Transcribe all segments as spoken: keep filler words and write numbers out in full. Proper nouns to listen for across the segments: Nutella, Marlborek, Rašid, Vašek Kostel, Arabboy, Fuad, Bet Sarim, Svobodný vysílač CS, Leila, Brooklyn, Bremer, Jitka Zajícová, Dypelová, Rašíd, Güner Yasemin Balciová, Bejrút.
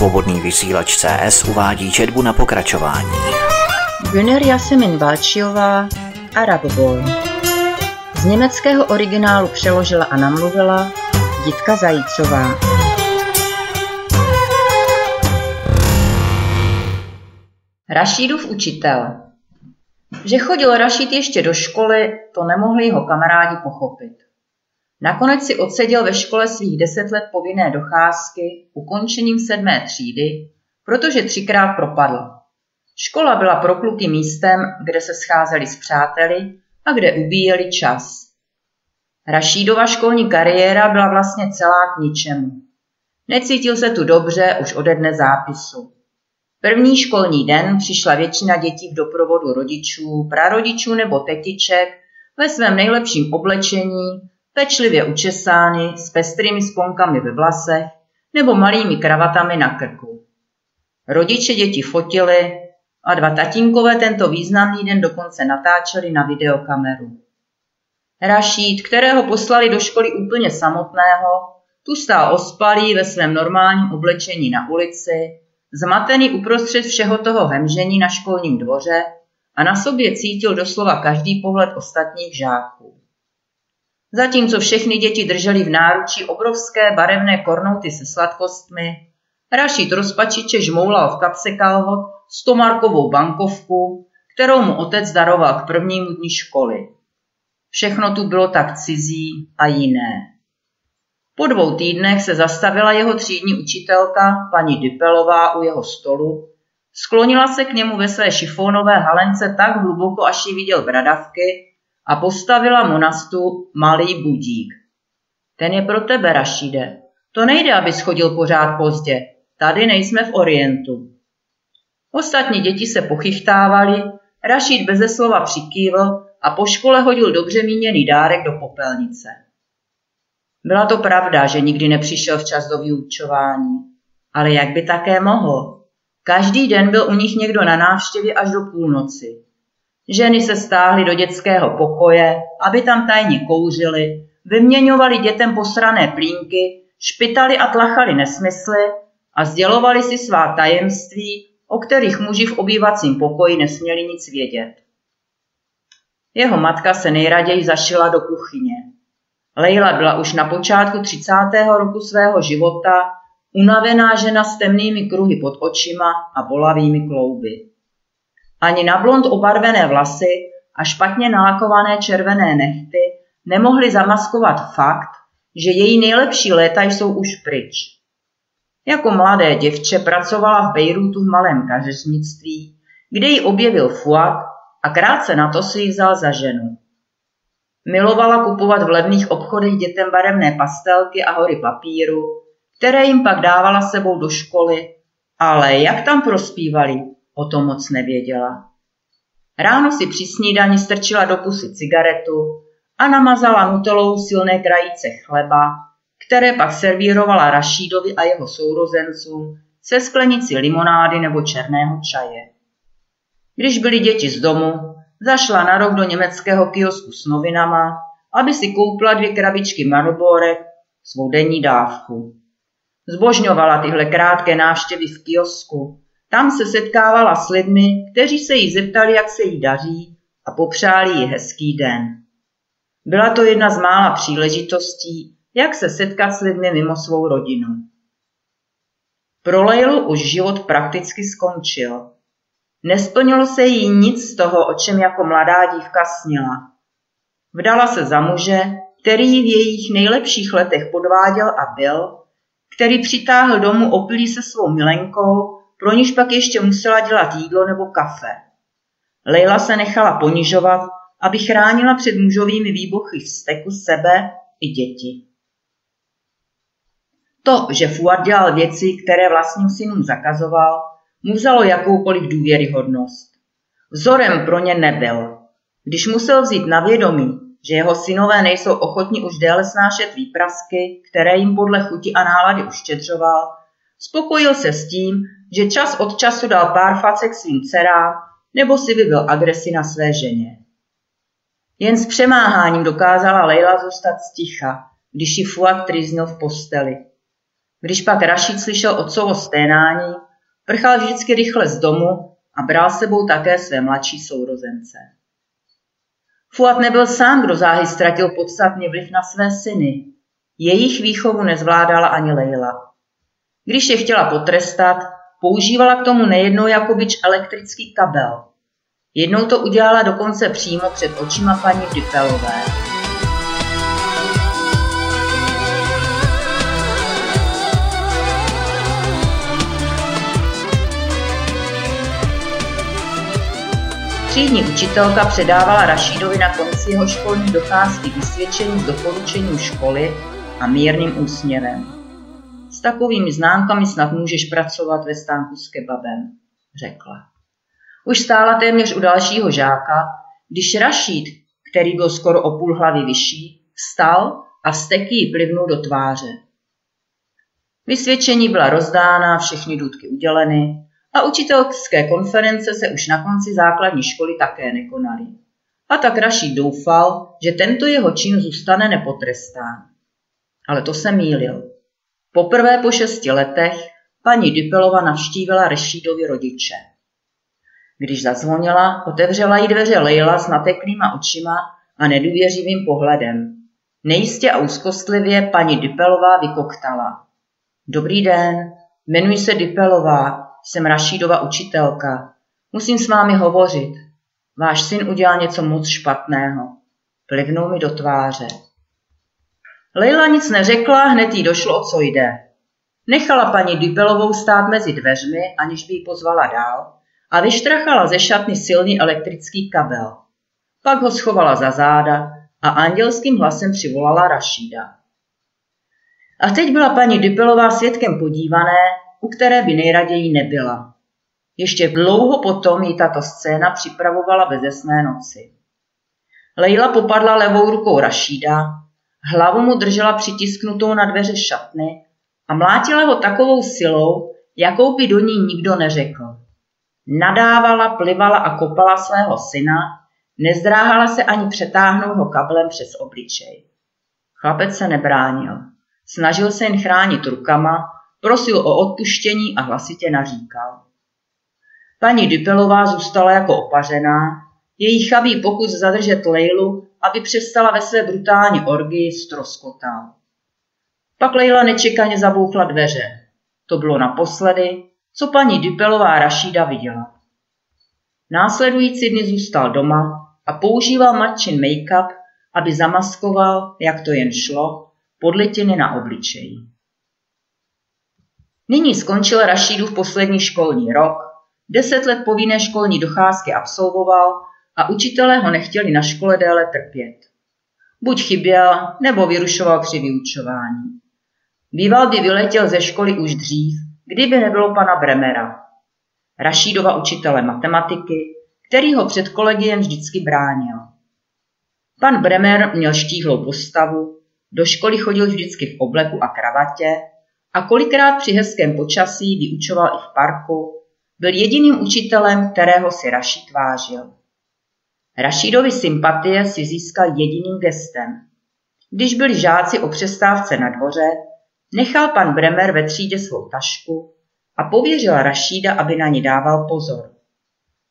Svobodný vysílač C S uvádí četbu na pokračování. Güner Yasemin Balciová, Arabboy. Z německého originálu přeložila a namluvila Jitka Zajícová. Rašídův učitel. Že chodil Rašíd ještě do školy, to nemohli jeho kamarádi pochopit. Nakonec si odseděl ve škole svých deset let povinné docházky ukončením sedmé třídy, protože třikrát propadl. Škola byla pro kluky místem, kde se scházeli s přáteli a kde ubíjeli čas. Rašídova školní kariéra byla vlastně celá k ničemu. Necítil se tu dobře už ode dne zápisu. První školní den přišla většina dětí v doprovodu rodičů, prarodičů nebo tetiček ve svém nejlepším oblečení, pečlivě učesány, s pestrými sponkami ve vlasech nebo malými kravatami na krku. Rodiče děti fotili a dva tatínkové tento významný den dokonce natáčeli na videokameru. Rašíd, kterého poslali do školy úplně samotného, tu stál ospalý ve svém normálním oblečení na ulici, zmatený uprostřed všeho toho hemžení na školním dvoře a na sobě cítil doslova každý pohled ostatních žáků. Zatímco všechny děti držely v náručí obrovské barevné kornouty se sladkostmi, Rašíd rozpačiče žmoulal v kapse kalhot stomarkovou bankovku, kterou mu otec daroval k prvnímu dni školy. Všechno tu bylo tak cizí a jiné. Po dvou týdnech se zastavila jeho třídní učitelka, paní Dypelová, u jeho stolu, sklonila se k němu ve své šifónové halence tak hluboko, až ji viděl bradavky, a postavila mu na stůl malý budík. Ten je pro tebe, Rašíde. To nejde, abys chodil pořád pozdě. Tady nejsme v Orientu. Ostatní děti se pochychtávali, Rašíd beze slova přikývl a po škole hodil dobře míněný dárek do popelnice. Byla to pravda, že nikdy nepřišel včas do vyučování. Ale jak by také mohl? Každý den byl u nich někdo na návštěvě až do půlnoci. Ženy se stáhly do dětského pokoje, aby tam tajně kouřily, vyměňovali dětem posrané plínky, špitali a tlachali nesmysly a sdělovali si svá tajemství, o kterých muži v obývacím pokoji nesměli nic vědět. Jeho matka se nejraději zašila do kuchyně. Leila byla už na počátku třicátého roku svého života unavená žena s temnými kruhy pod očima a bolavými klouby. Ani na blond obarvené vlasy a špatně nalakované červené nehty nemohly zamaskovat fakt, že její nejlepší léta jsou už pryč. Jako mladé děvče pracovala v Bejrútu v malém kadeřnictví, kde ji objevil Fuad a krátce na to si ji vzal za ženu. Milovala kupovat v levných obchodech dětem barevné pastelky a hory papíru, které jim pak dávala sebou do školy, ale jak tam prospívali, o tom moc nevěděla. Ráno si při snídani strčila do pusy cigaretu a namazala nutelou silné krajíce chleba, které pak servírovala Rašídovi a jeho sourozencům se sklenicí limonády nebo černého čaje. Když byly děti z domu, zašla na rok do německého kiosku s novinama, aby si koupila dvě krabičky Marlborek, svou denní dávku. Zbožňovala tyhle krátké návštěvy v kiosku. Tam se setkávala s lidmi, kteří se jí zeptali, jak se jí daří, a popřáli jí hezký den. Byla to jedna z mála příležitostí, jak se setkat s lidmi mimo svou rodinu. Pro Leilu už život prakticky skončil. Nesplnilo se jí nic z toho, o čem jako mladá dívka snila. Vdala se za muže, který ji v jejich nejlepších letech podváděl a byl, který přitáhl domů opilý se svou milenkou, pro níž pak ještě musela dělat jídlo nebo kafe. Leila se nechala ponižovat, aby chránila před mužovými výbuchy vzteku sebe i děti. To, že Fuad dělal věci, které vlastním synům zakazoval, mu vzalo jakoukoliv důvěryhodnost. Vzorem pro ně nebyl. Když musel vzít na vědomí, že jeho synové nejsou ochotni už déle snášet výprasky, které jim podle chuti a nálady uštědřoval, spokojil se s tím, že čas od času dal pár facek svým dcerám nebo si vybil agresi na své ženě. Jen s přemáháním dokázala Leila zůstat sticha, když ji Fuad trýznil v posteli. Když pak Rašid slyšel otcovo sténání, prchal vždycky rychle z domu a bral s sebou také své mladší sourozence. Fuad nebyl sám, kdo záhy ztratil podstatný vliv na své syny. Jejich výchovu nezvládala ani Leila. Když je chtěla potrestat, používala k tomu nejednou jakobyč elektrický kabel. Jednou to udělala dokonce přímo před očima paní Dypelové. Třídní učitelka předávala Rašídovi na konci jeho školní docházky vysvědčení s doporučením školy a mírným úsměvem. S takovými známkami snad můžeš pracovat ve stánku s kebabem, řekla. Už stála téměř u dalšího žáka, když Rašíd, který byl skoro o půl hlavy vyšší, vstal a vztek jí plivnul do tváře. Vysvědčení byla rozdána, všechny důtky uděleny a učitelské konference se už na konci základní školy také nekonaly. A tak Rašíd doufal, že tento jeho čin zůstane nepotrestán. Ale to se mýlil. Poprvé po šesti letech paní Dypelova navštívila Rašídovi rodiče. Když zazvonila, otevřela jí dveře Leila s nateklýma očima a nedůvěřivým pohledem. Nejistě a úzkostlivě paní Dypelová vykoktala. Dobrý den, jmenuji se Dypelová, jsem Rašídova učitelka. Musím s vámi hovořit. Váš syn udělal něco moc špatného. Plivnul mi do tváře. Leila nic neřekla, hned jí došlo, o co jde. Nechala paní Dypelovou stát mezi dveřmi, aniž by ji pozvala dál, a vyštrachala ze šatny silný elektrický kabel. Pak ho schovala za záda a andělským hlasem přivolala Rašída. A teď byla paní Dypelová svědkem podívané, u které by nejraději nebyla. Ještě dlouho potom jí tato scéna připravovala bezesné noci. Leila popadla levou rukou Rašída, hlavu mu držela přitisknutou na dveře šatny a mlátila ho takovou silou, jakou by do ní nikdo neřekl. Nadávala, plivala a kopala svého syna, nezdráhala se ani přetáhnout ho kablem přes obličej. Chlapec se nebránil. Snažil se jen chránit rukama, prosil o odpuštění a hlasitě naříkal. Paní Dypelová zůstala jako opařená, její chabý pokus zadržet Leilu, aby přestala ve své brutální orgii, ztroskotal. Pak Leila nečekaně zabouchla dveře. To bylo naposledy, co paní Dypelová Rašída viděla. Následující dny zůstal doma a používal matčin make-up, aby zamaskoval, jak to jen šlo, podlitiny na obličeji. Nyní skončil Rašídův poslední školní rok, deset let povinné školní docházky absolvoval a učitelé ho nechtěli na škole déle trpět. Buď chyběl, nebo vyrušoval při vyučování. Býval by vyletěl ze školy už dřív, kdyby nebylo pana Bremera, Rašídova učitele matematiky, který ho před kolegiem vždycky bránil. Pan Bremer měl štíhlou postavu, do školy chodil vždycky v obleku a kravatě a kolikrát při hezkém počasí vyučoval i v parku, byl jediným učitelem, kterého si Rašíd vážil. Rašídovi sympatie si získal jediným gestem. Když byli žáci o přestávce na dvoře, nechal pan Bremer ve třídě svou tašku a pověřil Rašída, aby na ní dával pozor.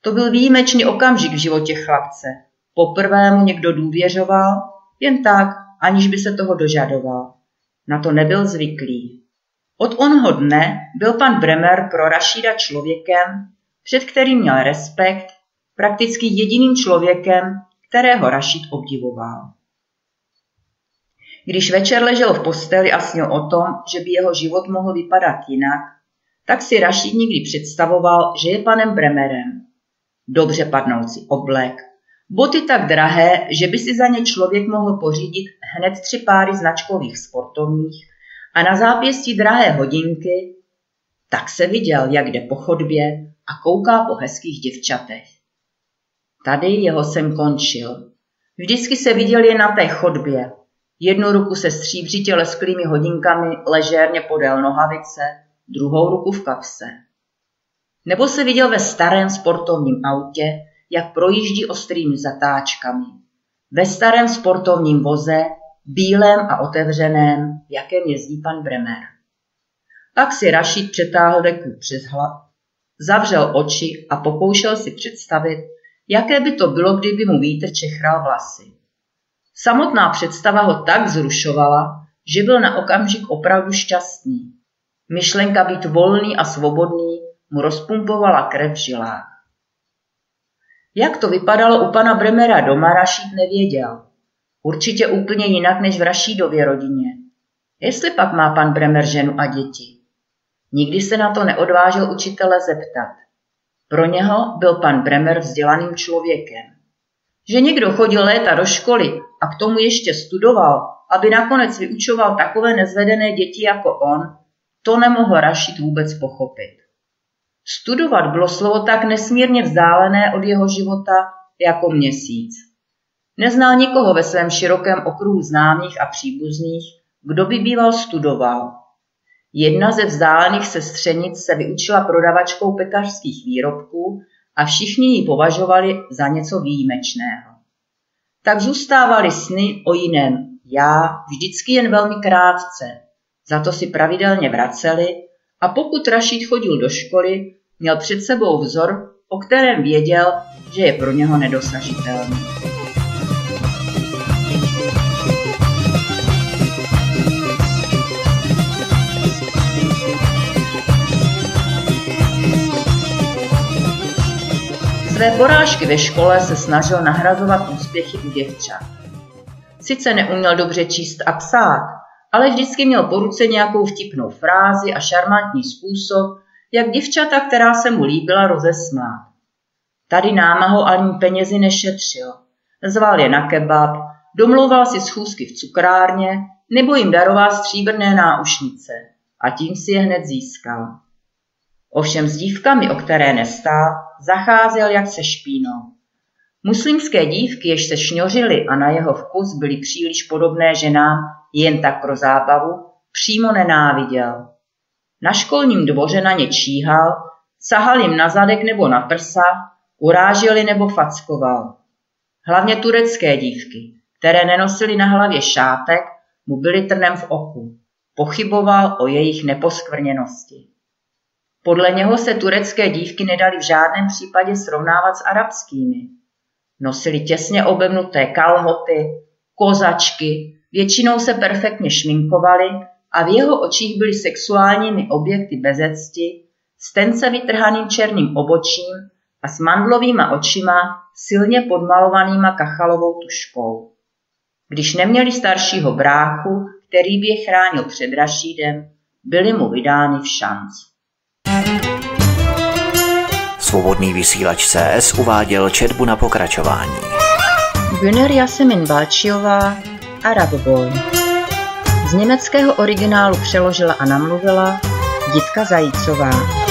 To byl výjimečný okamžik v životě chlapce. Poprvé mu někdo důvěřoval, jen tak, aniž by se toho dožadoval. Na to nebyl zvyklý. Od onoho dne byl pan Bremer pro Rašída člověkem, před kterým měl respekt, prakticky jediným člověkem, kterého Rašíd obdivoval. Když večer ležel v posteli a snil o tom, že by jeho život mohl vypadat jinak, tak si Rašíd nikdy představoval, že je panem Bremerem. Dobře padnoucí oblek, boty tak drahé, že by si za ně člověk mohl pořídit hned tři páry značkových sportovních a na zápěstí drahé hodinky, tak se viděl, jak jde po chodbě a kouká po hezkých děvčatech. Tady jeho sen končil. Vždycky se viděl jen na té chodbě. Jednu ruku se stříbřitě lesklými hodinkami ležérně podél nohavice, druhou ruku v kapse. Nebo se viděl ve starém sportovním autě, jak projíždí ostrými zatáčkami. Ve starém sportovním voze, bílém a otevřeném, v jakém jezdí pan Bremer. Tak si Rašid přetáhl deku přes hlavu, zavřel oči a pokoušel si představit, jaké by to bylo, kdyby mu vítr čechral vlasy. Samotná představa ho tak zrušovala, že byl na okamžik opravdu šťastný. Myšlenka být volný a svobodný mu rozpumpovala krev v žilách. Jak to vypadalo u pana Bremera doma, Rašid nevěděl. Určitě úplně jinak než v Rašidově rodině. Jestli pak má pan Bremer ženu a děti? Nikdy se na to neodvážil učitele zeptat. Pro něho byl pan Bremer vzdělaným člověkem. Že někdo chodil léta do školy a k tomu ještě studoval, aby nakonec vyučoval takové nezvedené děti jako on, to nemohl Rašid vůbec pochopit. Studovat bylo slovo tak nesmírně vzdálené od jeho života jako měsíc. Neznal nikoho ve svém širokém okruhu známých a příbuzných, kdo by býval studoval. Jedna ze vzdálených sestřenic se vyučila prodavačkou pekařských výrobků a všichni ji považovali za něco výjimečného. Tak zůstávaly sny o jiném já vždycky jen velmi krátce, za to si pravidelně vraceli, a pokud Rašid chodil do školy, měl před sebou vzor, o kterém věděl, že je pro něho nedosažitelný. Své porážky ve škole se snažil nahrazovat úspěchy u děvčat. Sice neuměl dobře číst a psát, ale vždycky měl po ruce nějakou vtipnou frázi a šarmantní způsob, jak děvčata, která se mu líbila, rozesmát. Tady námahou ani penězi nešetřil. Zval je na kebab, domlouval si schůzky v cukrárně nebo jim daroval stříbrné náušnice a tím si je hned získal. Ovšem s dívkami, o které nestál, zacházel jak se špínou. Muslimské dívky, jež se šňořily a na jeho vkus byly příliš podobné ženám, jen tak pro zábavu, přímo nenáviděl. Na školním dvoře na ně číhal, sahal jim na zadek nebo na prsa, uráželi nebo fackoval. Hlavně turecké dívky, které nenosily na hlavě šátek, mu byly trnem v oku. Pochyboval o jejich neposkvrněnosti. Podle něho se turecké dívky nedaly v žádném případě srovnávat s arabskými. Nosily těsně obemnuté kalhoty, kozačky, většinou se perfektně šminkovali a v jeho očích byly sexuálními objekty bez cti, s tence vytrhaným černým obočím a s mandlovýma očima silně podmalovanýma kachalovou tuškou. Když neměli staršího bráchu, který by je chránil před Rašídem, byly mu vydány v šanc. Svobodný vysílač C S uváděl četbu na pokračování. Güner Yasemin Balciová, Arabboy. Z německého originálu přeložila a namluvila Jitka Zajícová.